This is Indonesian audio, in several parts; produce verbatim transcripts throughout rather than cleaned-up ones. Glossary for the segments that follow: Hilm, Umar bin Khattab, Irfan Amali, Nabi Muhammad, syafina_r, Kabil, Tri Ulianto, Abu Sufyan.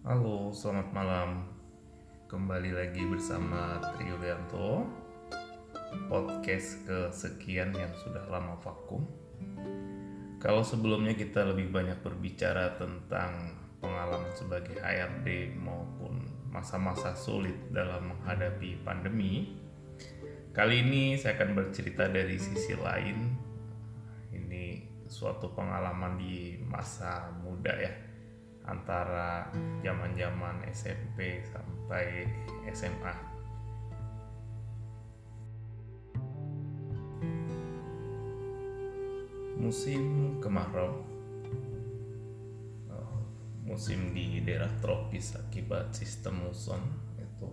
Halo, selamat malam. Kembali lagi bersama Tri Ulianto. Podcast kesekian yang sudah lama vakum. Kalau sebelumnya kita lebih banyak berbicara tentang pengalaman sebagai H R D maupun masa-masa sulit dalam menghadapi pandemi, kali ini saya akan bercerita dari sisi lain. Ini suatu pengalaman di masa muda ya, antara zaman-zaman S M P sampai S M A. Musim kemarau, musim di daerah tropis akibat sistem muson, itu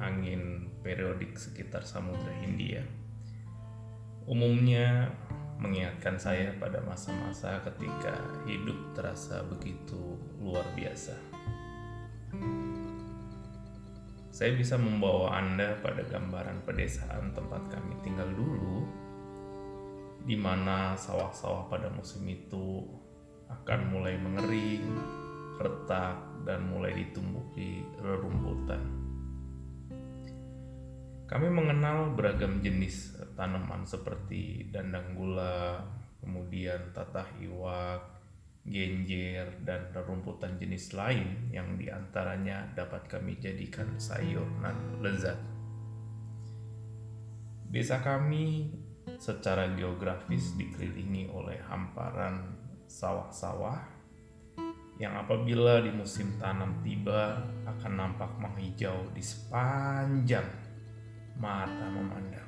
angin periodik sekitar Samudra Hindia, umumnya mengingatkan saya pada masa-masa ketika hidup terasa begitu luar biasa. Saya bisa membawa Anda pada gambaran pedesaan tempat kami tinggal dulu, di mana sawah-sawah pada musim itu akan mulai mengering, retak, dan mulai ditumbuhi rerumputan. Kami mengenal beragam jenis tanaman seperti dandang gula, kemudian tatah iwak, genjer, dan rerumputan jenis lain yang diantaranya dapat kami jadikan sayur nan lezat. Desa kami secara geografis dikelilingi oleh hamparan sawah-sawah yang apabila di musim tanam tiba akan nampak menghijau di sepanjang mata memandang.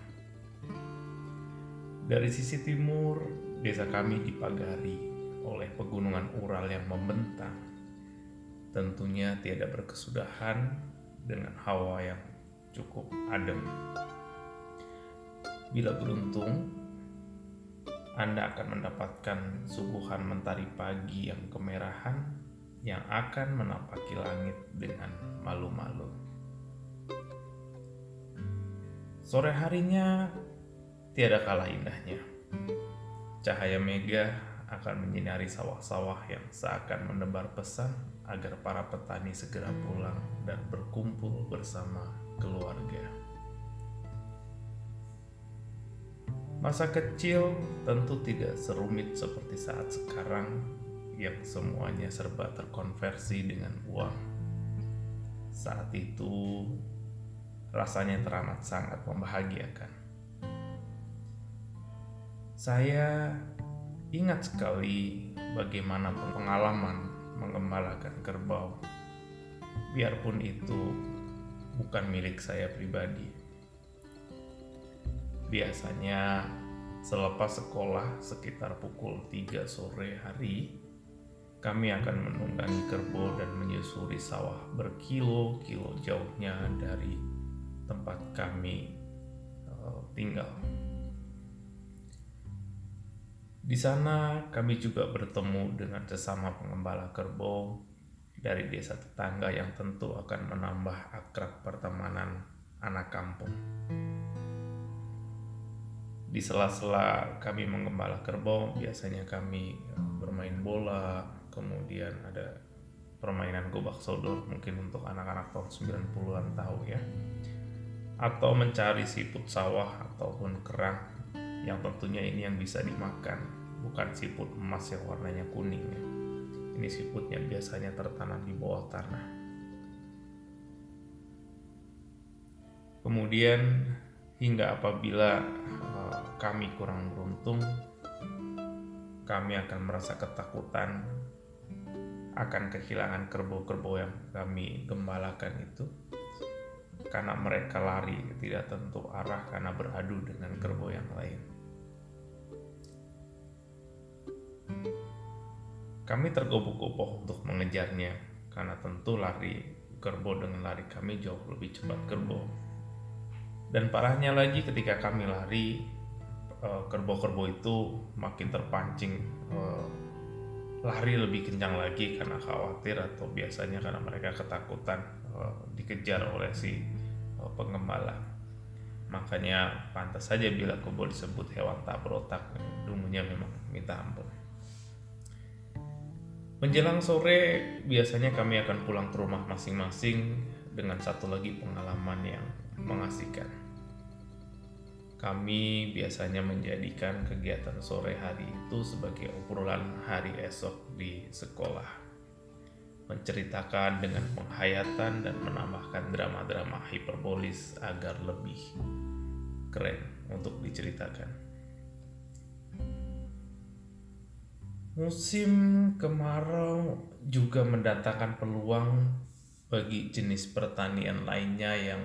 Dari sisi timur, desa kami dipagari oleh pegunungan Ural yang membentang. Tentunya tiada berkesudahan dengan hawa yang cukup adem. Bila beruntung, Anda akan mendapatkan suguhan mentari pagi yang kemerahan yang akan menapaki langit dengan malu-malu. Sore harinya tiada kalah indahnya. Cahaya mega akan menyinari sawah-sawah yang seakan menebar pesan agar para petani segera pulang dan berkumpul bersama keluarga. Masa kecil tentu tidak serumit seperti saat sekarang yang semuanya serba terkonversi dengan uang. Saat itu rasanya teramat sangat membahagiakan. Saya ingat sekali bagaimana pengalaman mengembalakan kerbau, biarpun itu bukan milik saya pribadi. Biasanya selepas sekolah sekitar pukul tiga sore hari, kami akan menunggangi kerbau dan menyusuri sawah berkilo-kilo jauhnya dari tempat kami uh, tinggal. Di sana kami juga bertemu dengan sesama pengembala kerbau dari desa tetangga yang tentu akan menambah akrab pertemanan anak kampung. Di sela-sela kami mengembala kerbau, biasanya kami bermain bola, kemudian ada permainan gobak sodor, mungkin untuk anak-anak tahun sembilan puluhan tahu ya, atau mencari siput sawah ataupun kerang, yang tentunya ini yang bisa dimakan, bukan siput emas yang warnanya kuning. Ini siputnya biasanya tertanam di bawah tanah. Kemudian hingga apabila uh, kami kurang beruntung, kami akan merasa ketakutan akan kehilangan kerbau-kerbau yang kami gembalakan itu, karena mereka lari tidak tentu arah karena beradu dengan kerbau yang lain. Kami tergopoh-gopoh untuk mengejarnya, karena tentu lari kerbau dengan lari kami jauh lebih cepat kerbau. Dan parahnya lagi, ketika kami lari, kerbau-kerbau itu makin terpancing, lari lebih kencang lagi karena khawatir atau biasanya karena mereka ketakutan dikejar oleh si pengembala. Makanya pantas saja bila kerbau disebut hewan tak berotak, dungunya memang minta ampun. Menjelang sore, biasanya kami akan pulang ke rumah masing-masing dengan satu lagi pengalaman yang mengasihkan. Kami biasanya menjadikan kegiatan sore hari itu sebagai obrolan hari esok di sekolah. Menceritakan dengan penghayatan dan menambahkan drama-drama hiperbolis agar lebih keren untuk diceritakan. Musim kemarau juga mendatangkan peluang bagi jenis pertanian lainnya yang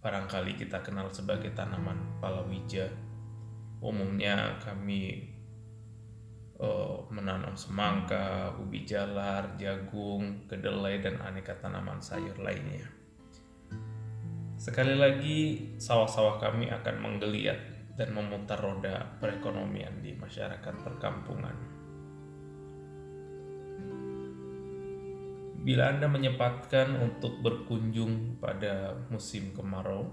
barangkali kita kenal sebagai tanaman palawija. Umumnya kami uh, menanam semangka, ubi jalar, jagung, kedelai, dan aneka tanaman sayur lainnya. Sekali lagi, sawah-sawah kami akan menggeliat dan memutar roda perekonomian di masyarakat perkampungan. Bila Anda menyempatkan untuk berkunjung pada musim kemarau,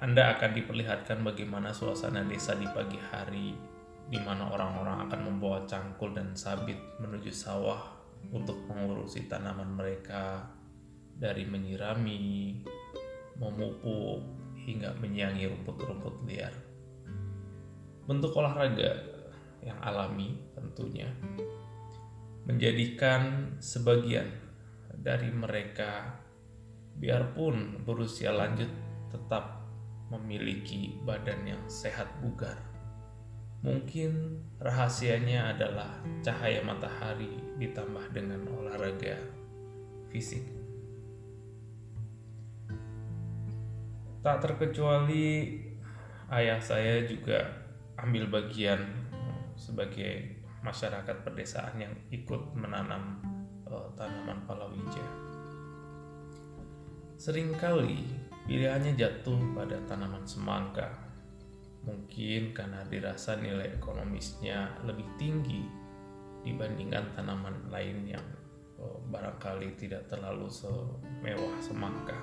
Anda akan diperlihatkan bagaimana suasana desa di pagi hari, di mana orang-orang akan membawa cangkul dan sabit menuju sawah untuk mengurusi tanaman mereka, dari menyirami, memupuk, hingga menyiangi rumput-rumput liar. Bentuk olahraga yang alami tentunya menjadikan sebagian dari mereka, biarpun berusia lanjut, tetap memiliki badan yang sehat bugar. Mungkin rahasianya adalah cahaya matahari ditambah dengan olahraga fisik. Tak terkecuali ayah saya juga ambil bagian sebagai masyarakat pedesaan yang ikut menanam uh, tanaman palawija. Seringkali pilihannya jatuh pada tanaman semangka, mungkin karena dirasa nilai ekonomisnya lebih tinggi dibandingkan tanaman lain yang uh, barangkali tidak terlalu semewah semangka.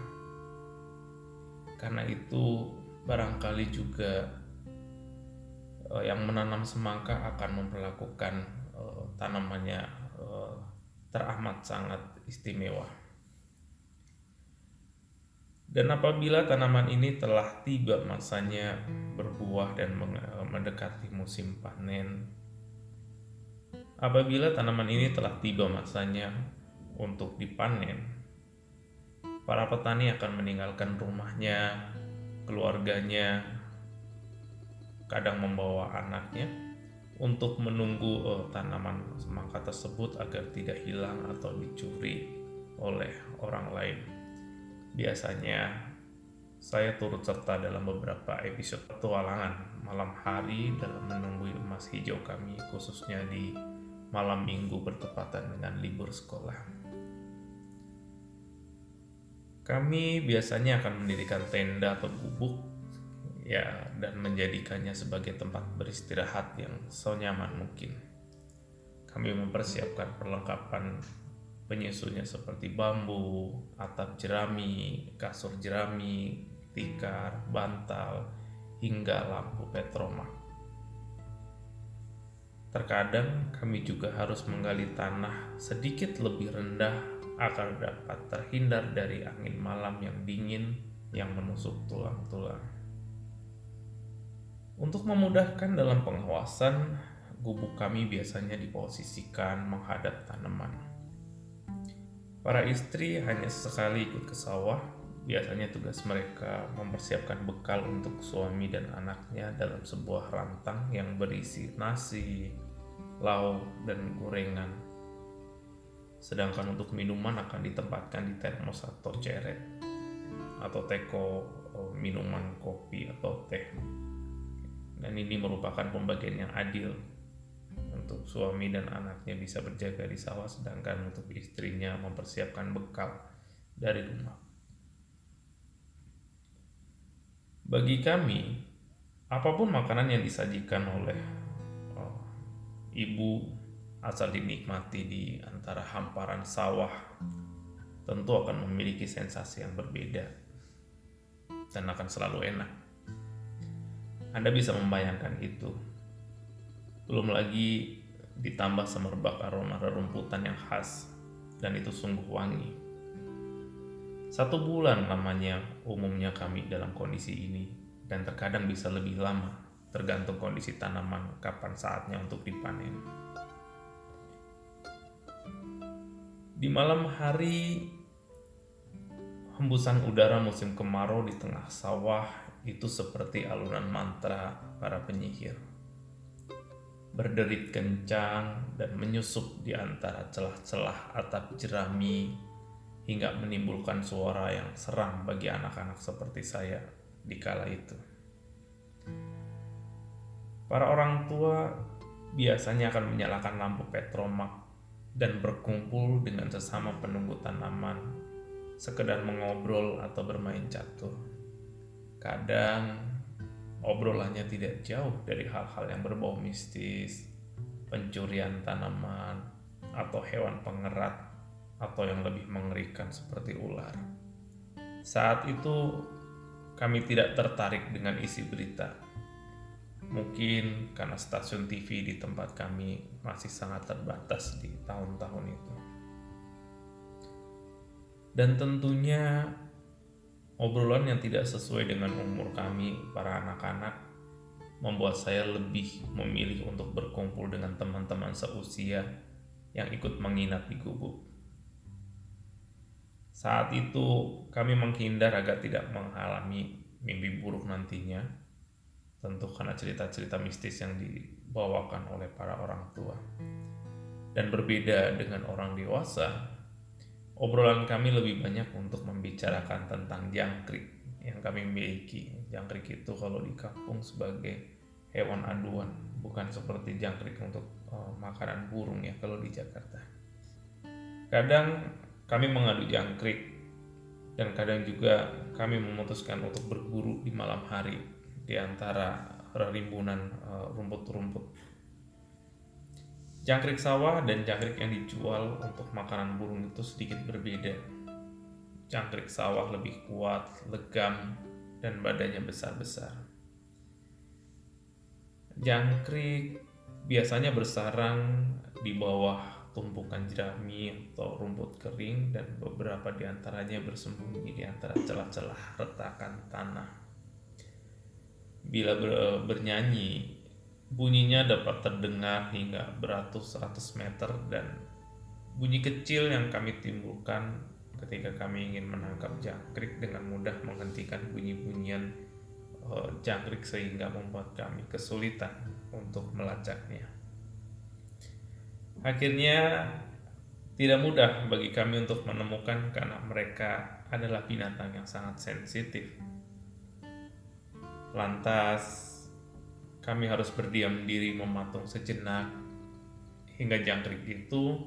Karena itu barangkali juga yang menanam semangka akan memperlakukan uh, tanamannya uh, teramat sangat istimewa. Dan apabila tanaman ini telah tiba masanya berbuah dan mendekati musim panen, apabila tanaman ini telah tiba masanya untuk dipanen, para petani akan meninggalkan rumahnya, keluarganya, kadang membawa anaknya untuk menunggu uh, tanaman semangka tersebut agar tidak hilang atau dicuri oleh orang lain. Biasanya saya turut serta dalam beberapa episode petualangan malam hari dalam menunggu emas hijau kami, khususnya di malam minggu bertepatan dengan libur sekolah. Kami biasanya akan mendirikan tenda atau gubuk, ya, dan menjadikannya sebagai tempat beristirahat yang senyaman mungkin. Kami mempersiapkan perlengkapan penyusunnya seperti bambu, atap jerami, kasur jerami, tikar, bantal, hingga lampu petromak. Terkadang kami juga harus menggali tanah sedikit lebih rendah agar dapat terhindar dari angin malam yang dingin yang menusuk tulang-tulang. Untuk memudahkan dalam pengawasan, gubuk kami biasanya diposisikan menghadap tanaman. Para istri hanya sesekali ikut ke sawah, biasanya tugas mereka mempersiapkan bekal untuk suami dan anaknya dalam sebuah rantang yang berisi nasi, lauk, dan gorengan. Sedangkan untuk minuman akan ditempatkan di termos atau ceret, atau teko minuman kopi atau teh. Dan ini merupakan pembagian yang adil. Untuk suami dan anaknya bisa berjaga di sawah, sedangkan untuk istrinya mempersiapkan bekal dari rumah. Bagi kami, apapun makanan yang disajikan oleh oh, ibu, asal dinikmati di antara hamparan sawah, tentu akan memiliki sensasi yang berbeda dan akan selalu enak. Anda bisa membayangkan itu. Belum lagi ditambah semerbak aroma rempah kelembutan yang khas, dan itu sungguh wangi. Satu bulan lamanya umumnya kami dalam kondisi ini, dan terkadang bisa lebih lama, tergantung kondisi tanaman kapan saatnya untuk dipanen. Di malam hari, hembusan udara musim kemarau di tengah sawah itu seperti alunan mantra para penyihir. Berderit kencang dan menyusup di antara celah-celah atap jerami hingga menimbulkan suara yang seram bagi anak-anak seperti saya di kala itu. Para orang tua biasanya akan menyalakan lampu petromak dan berkumpul dengan sesama penunggu tanaman, sekedar mengobrol atau bermain catur. Kadang obrolannya tidak jauh dari hal-hal yang berbau mistis, pencurian tanaman, atau hewan pengerat, atau yang lebih mengerikan seperti ular. Saat itu, kami tidak tertarik dengan isi berita. Mungkin karena stasiun T V di tempat kami masih sangat terbatas di tahun-tahun itu. Dan tentunya, obrolan yang tidak sesuai dengan umur kami, para anak-anak, membuat saya lebih memilih untuk berkumpul dengan teman-teman seusia yang ikut menginap di gubuk. Saat itu, kami menghindar agar tidak mengalami mimpi buruk nantinya, tentu karena cerita-cerita mistis yang dibawakan oleh para orang tua. Dan berbeda dengan orang dewasa, obrolan kami lebih banyak untuk membicarakan tentang jangkrik yang kami miliki. Jangkrik itu kalau di kampung sebagai hewan aduan, bukan seperti jangkrik untuk uh, makanan burung ya kalau di Jakarta. Kadang kami mengadu jangkrik, dan kadang juga kami memutuskan untuk berburu di malam hari di antara rimbunan uh, rumput-rumput. Jangkrik sawah dan jangkrik yang dijual untuk makanan burung itu sedikit berbeda. Jangkrik sawah lebih kuat, legam, dan badannya besar-besar. Jangkrik biasanya bersarang di bawah tumpukan jerami atau rumput kering, dan beberapa di antaranya bersembunyi di antara celah-celah retakan tanah. Bila ber- bernyanyi, bunyinya dapat terdengar hingga beratus-ratus meter, dan bunyi kecil yang kami timbulkan ketika kami ingin menangkap jangkrik dengan mudah menghentikan bunyi-bunyian uh, jangkrik sehingga membuat kami kesulitan untuk melacaknya. Akhirnya tidak mudah bagi kami untuk menemukan karena mereka adalah binatang yang sangat sensitif. Lantas kami harus berdiam diri mematung sejenak hingga jangkrik itu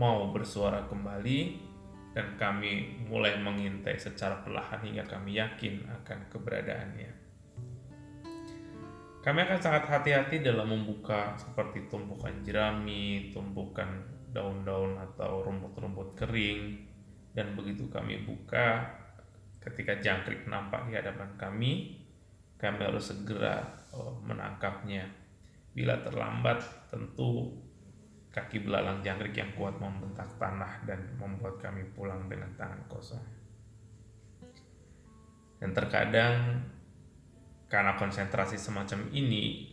mau bersuara kembali, dan kami mulai mengintai secara perlahan hingga kami yakin akan keberadaannya. Kami akan sangat hati-hati dalam membuka seperti tumpukan jerami, tumpukan daun-daun atau rumput-rumput kering, dan begitu kami buka, ketika jangkrik nampak di hadapan kami, kami harus segera menangkapnya. Bila terlambat, tentu kaki belalang jangkrik yang kuat membentak tanah dan membuat kami pulang dengan tangan kosong. Dan terkadang karena konsentrasi semacam ini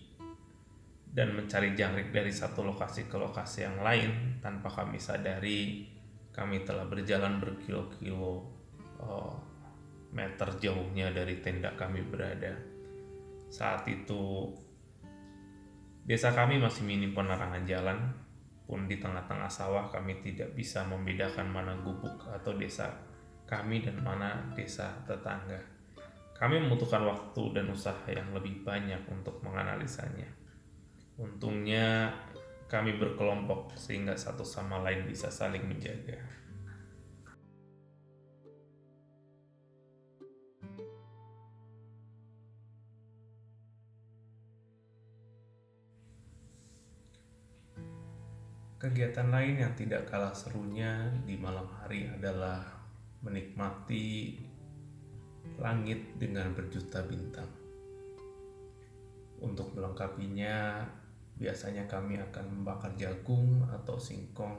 dan mencari jangkrik dari satu lokasi ke lokasi yang lain tanpa kami sadari, kami telah berjalan berkilo-kilo uh, meter jauhnya dari tenda kami berada. Saat itu, desa kami masih minim penerangan jalan, pun di tengah-tengah sawah kami tidak bisa membedakan mana gubuk atau desa kami dan mana desa tetangga. Kami membutuhkan waktu dan usaha yang lebih banyak untuk menganalisanya. Untungnya, kami berkelompok sehingga satu sama lain bisa saling menjaga. Kegiatan lain yang tidak kalah serunya di malam hari adalah menikmati langit dengan berjuta bintang. Untuk melengkapinya, Biasanya kami akan membakar jagung atau singkong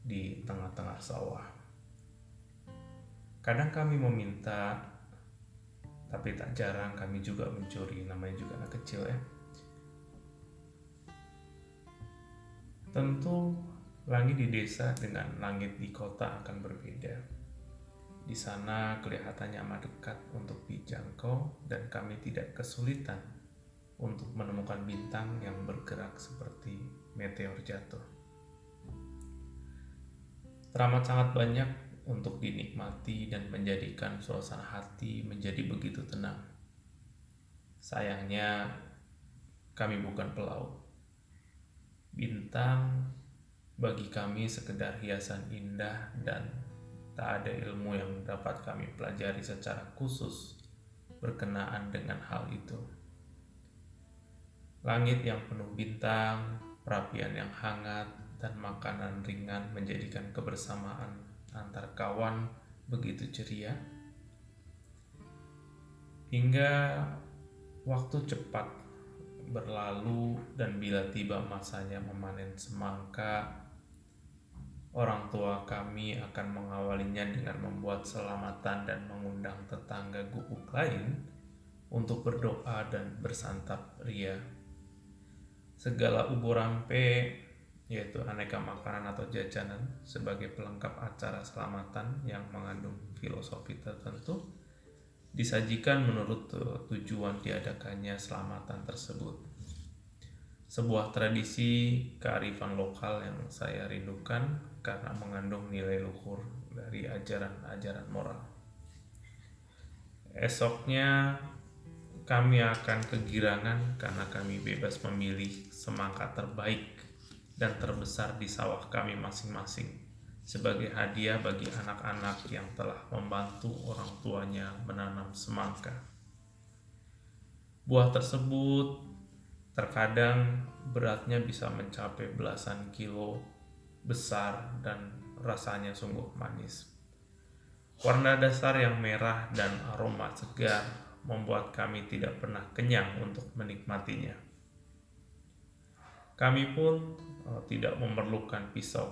di tengah-tengah sawah. Kadang kami meminta, tapi tak jarang kami juga mencuri, namanya juga anak kecil ya. Tentu langit di desa dengan langit di kota akan berbeda. Di sana kelihatannya amat dekat untuk dijangkau dan kami tidak kesulitan untuk menemukan bintang yang bergerak seperti meteor jatuh. Teramat sangat banyak untuk dinikmati dan menjadikan suasana hati menjadi begitu tenang. Sayangnya, kami bukan pelaut. Bintang bagi kami sekedar hiasan indah dan tak ada ilmu yang dapat kami pelajari secara khusus berkenaan dengan hal itu. Langit yang penuh bintang, perapian yang hangat, dan makanan ringan menjadikan kebersamaan antar kawan begitu ceria. Hingga waktu cepat berlalu dan bila tiba masanya memanen semangka, orang tua kami akan mengawalinya dengan membuat selamatan dan mengundang tetangga gubuk lain untuk berdoa dan bersantap ria. Segala ubo rampe, yaitu aneka makanan atau jajanan sebagai pelengkap acara selamatan yang mengandung filosofi tertentu, disajikan menurut tujuan diadakannya selamatan tersebut. Sebuah tradisi kearifan lokal yang saya rindukan karena mengandung nilai luhur dari ajaran-ajaran moral. Esoknya, kami akan kegirangan karena kami bebas memilih semangka terbaik dan terbesar di sawah kami masing-masing sebagai hadiah bagi anak-anak yang telah membantu orang tuanya menanam semangka. Buah tersebut terkadang beratnya bisa mencapai belasan kilo, besar dan rasanya sungguh manis. Warna dasar yang merah dan aroma segar membuat kami tidak pernah kenyang untuk menikmatinya. Kami pun oh, tidak memerlukan pisau,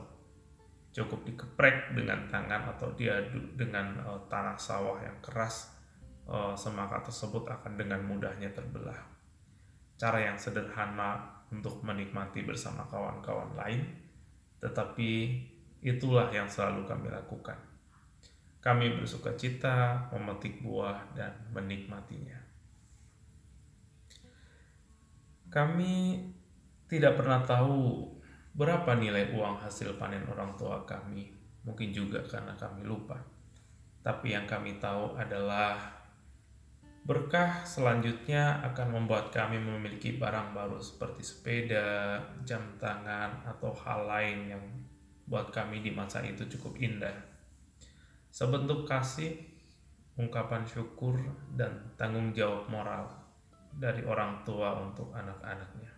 cukup dikeprek dengan tangan atau diaduk dengan oh, tanah sawah yang keras, oh, semangka tersebut akan dengan mudahnya terbelah. Cara yang sederhana untuk menikmati bersama kawan-kawan lain, tetapi itulah yang selalu kami lakukan. Kami bersuka cita, memetik buah, dan menikmatinya. Kami tidak pernah tahu berapa nilai uang hasil panen orang tua kami, mungkin juga karena kami lupa. Tapi yang kami tahu adalah berkah selanjutnya akan membuat kami memiliki barang baru seperti sepeda, jam tangan, atau hal lain yang buat kami di masa itu cukup indah. Sebentuk kasih, ungkapan syukur, dan tanggung jawab moral dari orang tua untuk anak-anaknya.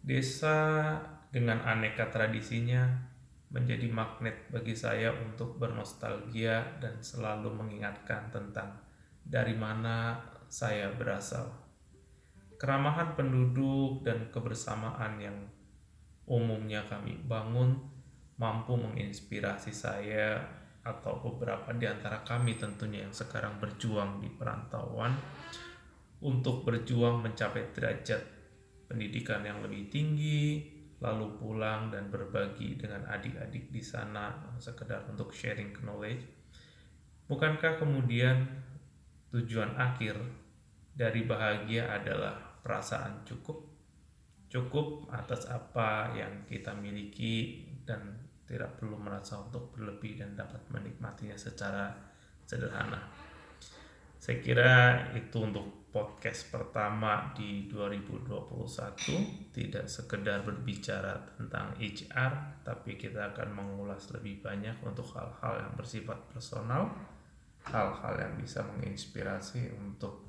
Desa dengan aneka tradisinya menjadi magnet bagi saya untuk bernostalgia dan selalu mengingatkan tentang dari mana saya berasal. Keramahan penduduk dan kebersamaan yang umumnya kami bangun mampu menginspirasi saya atau beberapa di antara kami tentunya yang sekarang berjuang di perantauan untuk berjuang mencapai derajat pendidikan yang lebih tinggi, lalu pulang dan berbagi dengan adik-adik di sana sekedar untuk sharing knowledge. Bukankah kemudian tujuan akhir dari bahagia adalah perasaan cukup? Cukup atas apa yang kita miliki dan tidak perlu merasa untuk berlebih dan dapat menikmatinya secara sederhana. Saya kira itu untuk podcast pertama di dua ribu dua puluh satu, tidak sekedar berbicara tentang H R, tapi kita akan mengulas lebih banyak untuk hal-hal yang bersifat personal, hal-hal yang bisa menginspirasi untuk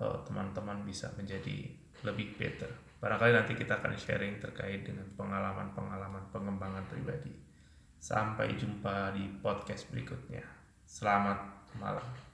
uh, teman-teman bisa menjadi lebih better. Barangkali nanti kita akan sharing terkait dengan pengalaman-pengalaman pengembangan pribadi. Sampai jumpa di podcast berikutnya. Selamat malam.